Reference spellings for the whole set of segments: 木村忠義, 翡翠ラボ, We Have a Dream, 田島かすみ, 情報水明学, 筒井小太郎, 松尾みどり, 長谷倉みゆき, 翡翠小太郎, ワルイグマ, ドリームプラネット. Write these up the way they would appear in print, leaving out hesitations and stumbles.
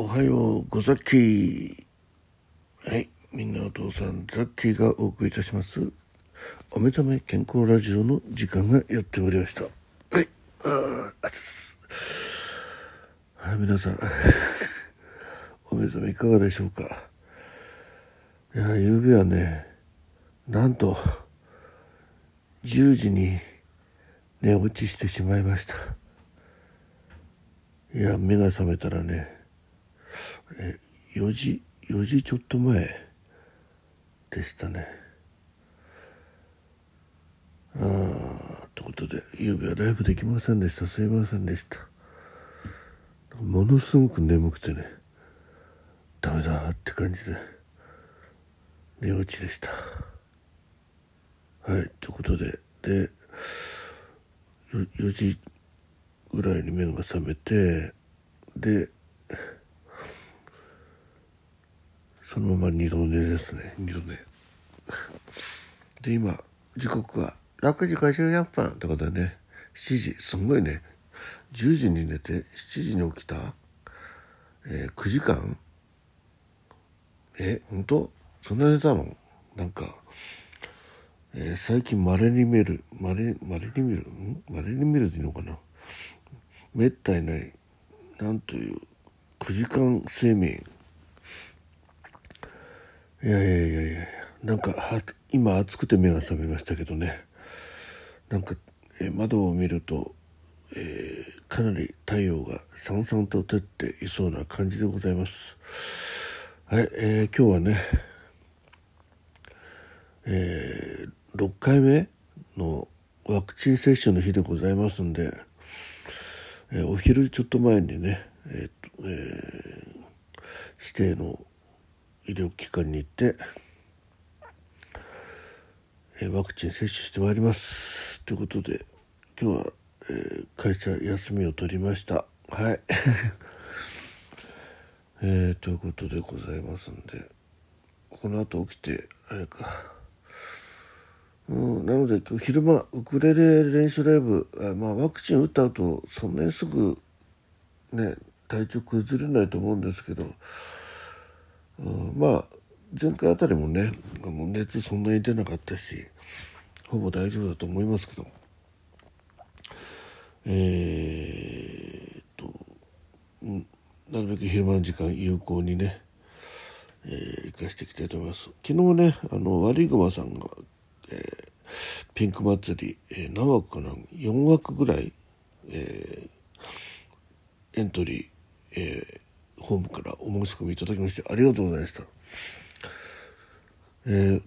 おはようござっきー。はい、みんなお父さんザッキーがお送りいたします。お目覚め健康ラジオの時間がやっておりました。はい、皆さんお目覚めいかがでしょうか。いや、ゆうべはね、なんと10時に寝落ちしてしまいました。いや、目が覚めたらね、4時ちょっと前でしたね。ということで、ゆうべはライブできませんでした。すいませんでした。ものすごく眠くてね、ダメだって感じで寝落ちでした。はい、ということで、で、4時ぐらいに目が覚めて、で、そのまま二度寝ですね。二度寝で、今時刻は6時54分ってことでね、7時、すごいね、10時に寝て7時に起きた、9時間、ほんとそんな寝たの。なんか、最近稀に見るでいいのかな、めったにない、なんという9時間睡眠。いや、なんか今暑くて目が覚めましたけどね、なんか、窓を見ると、かなり太陽がさんさんと照っていそうな感じでございます。はい、今日はね、6回目のワクチン接種の日でございますんで、お昼ちょっと前にね、指定の医療機関に行ってワクチン接種してまいりますということで、今日は、会社休みを取りました。はい、ということでございますんで、この後起きてあれか、なので今日昼間ウクレレ練習ライブ、ワクチン打った後そんなにすぐね体調崩れないと思うんですけど、前回あたりもね、熱そんなに出なかったし、ほぼ大丈夫だと思いますけども、なるべく昼間の時間有効にね、生かしていきたいと思います。昨日ね、ワリグマさんが、ピンク祭り、何枠かな、4枠ぐらい、エントリー、ホームからお申し込みいただきましてありがとうございました。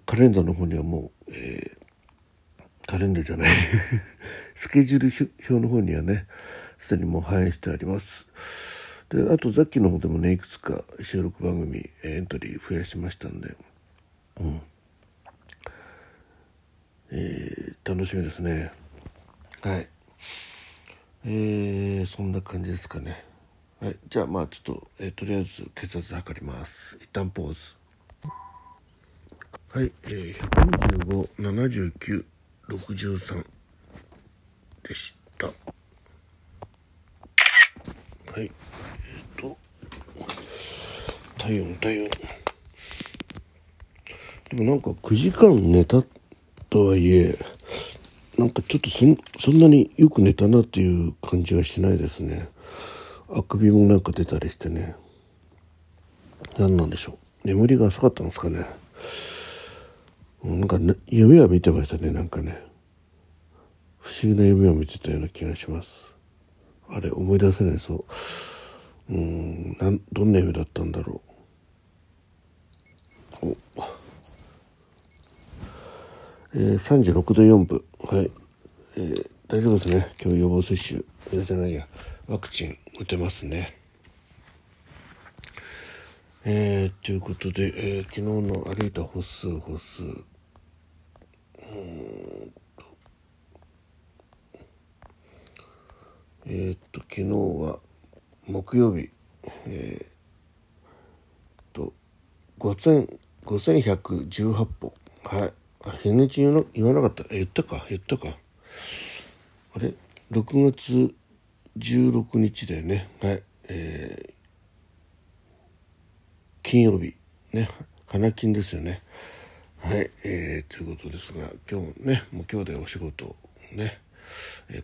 カレンダーの方にはもう、カレンダーじゃないスケジュール表の方にはね、すでにもう反映してあります。で、あとザッキーの方でもね、いくつか収録番組エントリー増やしましたんで、楽しみですね。はい、そんな感じですかね。はい、じゃあちょっと、とりあえず血圧測ります。一旦ポーズ。はい、125、79、63でした。はい、体温でもなんか9時間寝たとはいえ、なんかちょっとそんなによく寝たなっていう感じはしないですね。あくびもなんか出たりしてね、何なんでしょう、眠りが浅かったんですかね。なんかね、夢は見てましたね。なんかね、不思議な夢を見てたような気がします。あれ思い出せない。どんな夢だったんだろう。36度4分。はい、大丈夫ですね。今日予防接種ワクチン打てますね。ということで、昨日の歩いた歩数、昨日は木曜日、5118歩。はい、日にち言わなかった。言ったか。あれ、6月16日だよね。はい、金曜日ね、花金ですよね。はい、ということですが、今日ね、もう今日でお仕事ね、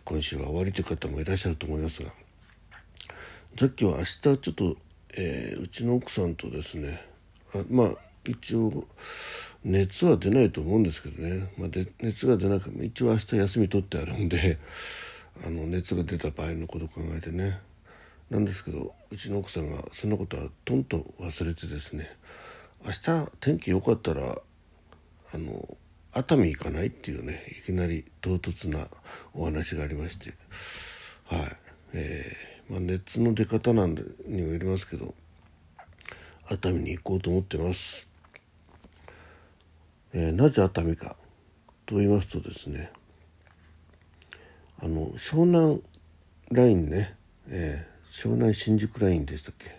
今週は終わりという方もいらっしゃると思いますが、さっきは明日ちょっと、うちの奥さんとですね、一応熱は出ないと思うんですけどね、熱が出なくて一応明日休み取ってあるんで、熱が出た場合のことを考えてね、なんですけど、うちの奥さんがそんなことはとんと忘れてですね、明日天気良かったら熱海行かないっていうね、いきなり唐突なお話がありまして、はい、熱の出方なんでにもよりますけど、熱海に行こうと思ってます。なぜ熱海かと言いますとですね、湘南ラインね、湘南新宿ラインでしたっけ、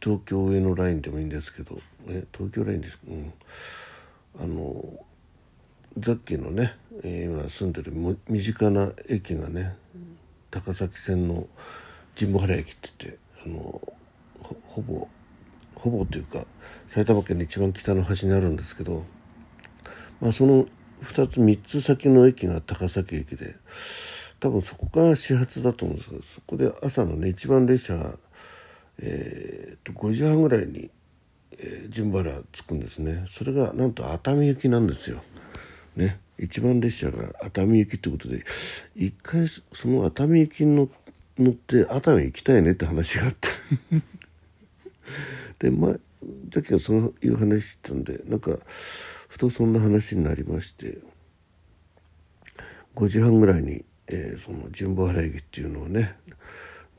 東京上野ラインでもいいんですけど、東京ラインです、ザッキーのね、今住んでる身近な駅がね、高崎線の神保原駅って言って、ほぼというか埼玉県で一番北の端にあるんですけど、その2つ3つ先の駅が高崎駅で、多分そこが始発だと思うんですけど、そこで朝のね一番列車が、5時半ぐらいに、神保原着くんですね。それがなんと熱海行きなんですよね。一番列車が熱海行きってことで、一回その熱海行きの乗って熱海行きたいねって話があってで、だけどそういう話してたんで、なんかふとそんな話になりまして、5時半ぐらいに、その神保原駅っていうのをね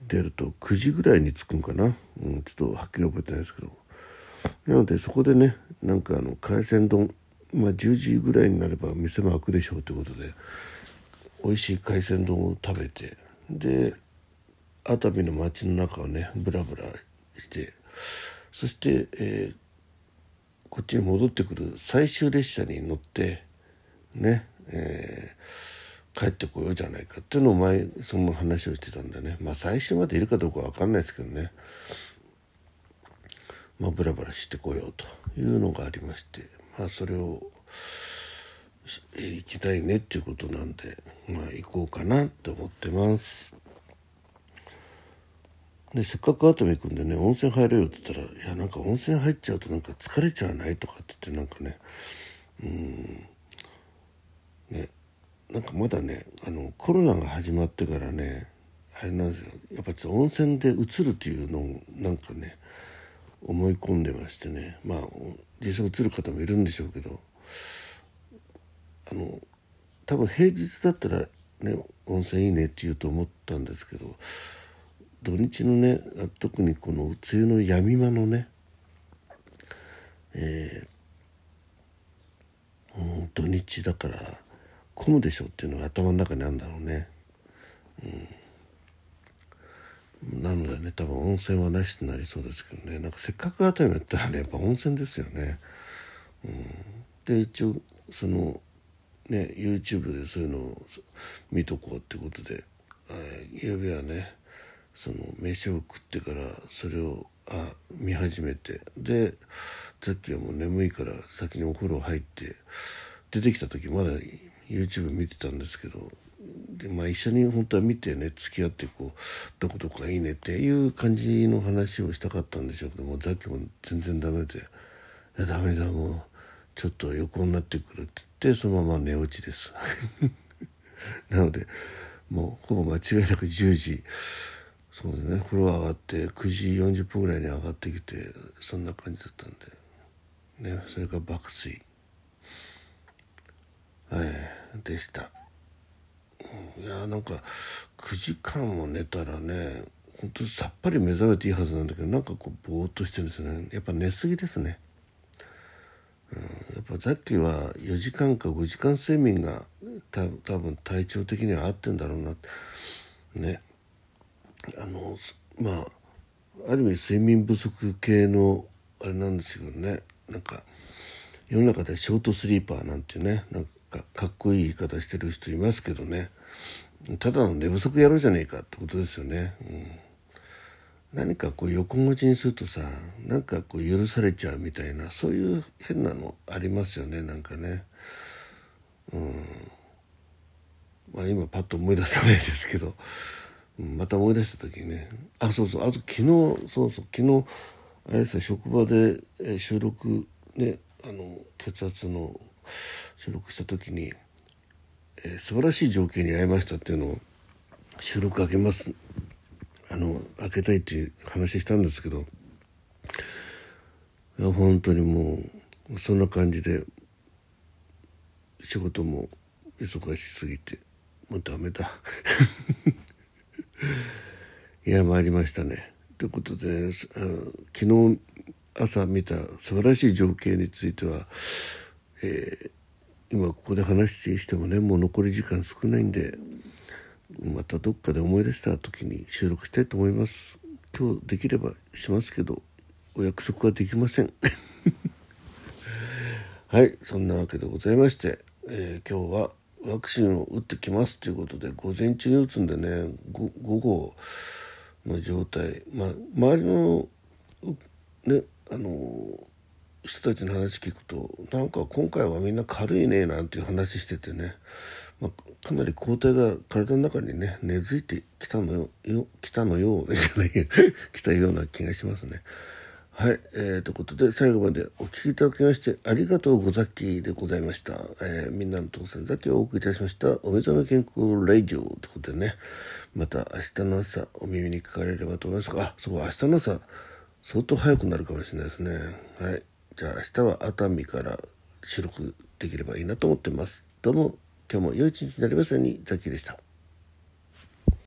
出ると9時ぐらいに着くんかな、ちょっとはっきり覚えてないですけど、なのでそこでね、なんか海鮮丼、10時ぐらいになれば店も開くでしょうということで、美味しい海鮮丼を食べて、で熱海の街の中をねブラブラして、そして、こっちに戻ってくる最終列車に乗ってね、帰ってこようじゃないかっていうのを前その話をしてたんだよね。最終までいるかどうかは分かんないですけどね、ブラブラしてこようというのがありまして、それを行きたいねっていうことなんで、行こうかなって思ってます。でせっかく熱海行くんでね、温泉入れよって言ったら、なんか温泉入っちゃうとなんか疲れちゃわないとかって言って、なんかね、なんかまだね、コロナが始まってからね、あれなんですよ、やっぱり温泉でうつるっていうのをなんかね思い込んでましてね、実際うつる方もいるんでしょうけど、多分平日だったらね温泉いいねって言うと思ったんですけど、土日のね、特にこの梅雨の闇間のね、土日だから混むでしょっていうのが頭の中にあるんだろうね、なのでね、多分温泉はなしとなりそうですけどね、なんかせっかく熱海になったらね、やっぱ温泉ですよね、で一応そのね YouTube でそういうのを見とこうってことで、ゆうべはねその飯を食ってからそれを見始めて、でさっきはもう眠いから先にお風呂入って出てきた時まだ YouTube 見てたんですけど、で一緒に本当は見てね付き合って、こうどこどこがいいねっていう感じの話をしたかったんでしょうけども、さっきも全然ダメで、ダメだもうちょっと横になってくるって言って、そのまま寝落ちですなのでもうほぼ間違いなく10時そうですね、風呂上がって9時40分ぐらいに上がってきて、そんな感じだったんでね、それが爆睡、でした。いやなんか9時間も寝たらね、本当にさっぱり目覚めていいはずなんだけど、なんかこうぼーっとしてるんですよね。やっぱ寝すぎですね、やっぱザッキーは4時間か5時間睡眠が多分体調的には合ってんだろうなってね、ある意味睡眠不足系のあれなんですけどね、なんか世の中でショートスリーパーなんてね、なんかかっこいい言い方してる人いますけどね、ただの寝不足やろうじゃねえかってことですよね、何かこう横口にするとさ、なんかこう許されちゃうみたいな、そういう変なのありますよね、なんかね。まあ今パッと思い出さないですけど、また思い出した時にね、あ、そうそう、あと昨日あれですね、職場で収録ね、血圧の収録した時に、素晴らしい情景に会いましたっていうのを収録開けます。開けたいっていう話したんですけど、いや本当にもうそんな感じで仕事も忙しすぎてもうダメだいや参りましたねということで、ね、昨日朝見た素晴らしい情景については、今ここで話してもね、もう残り時間少ないんで、またどっかで思い出した時に収録したいと思います。今日できればしますけど、お約束はできませんはい、そんなわけでございまして、今日はワクチンを打ってきますということで、午前中に打つんでね、午後の状態、まあ、周りの、ね、人たちの話聞くと、なんか今回はみんな軽いねなんていう話しててね、まあ、かなり抗体が体の中にね根付いてきたような気がしますね。はい、ということで最後までお聞きいただきましてありがとうござきでございました。みんなの当選ざきをお送りいたしました。お目覚め健康ラジオということでね、また明日の朝お耳にかかれればと思いますが、あ、そう、明日の朝相当早くなるかもしれないですね。はい、じゃあ明日は熱海から収録できればいいなと思ってます。どうも今日も良い一日になりますように。ザッキーでした。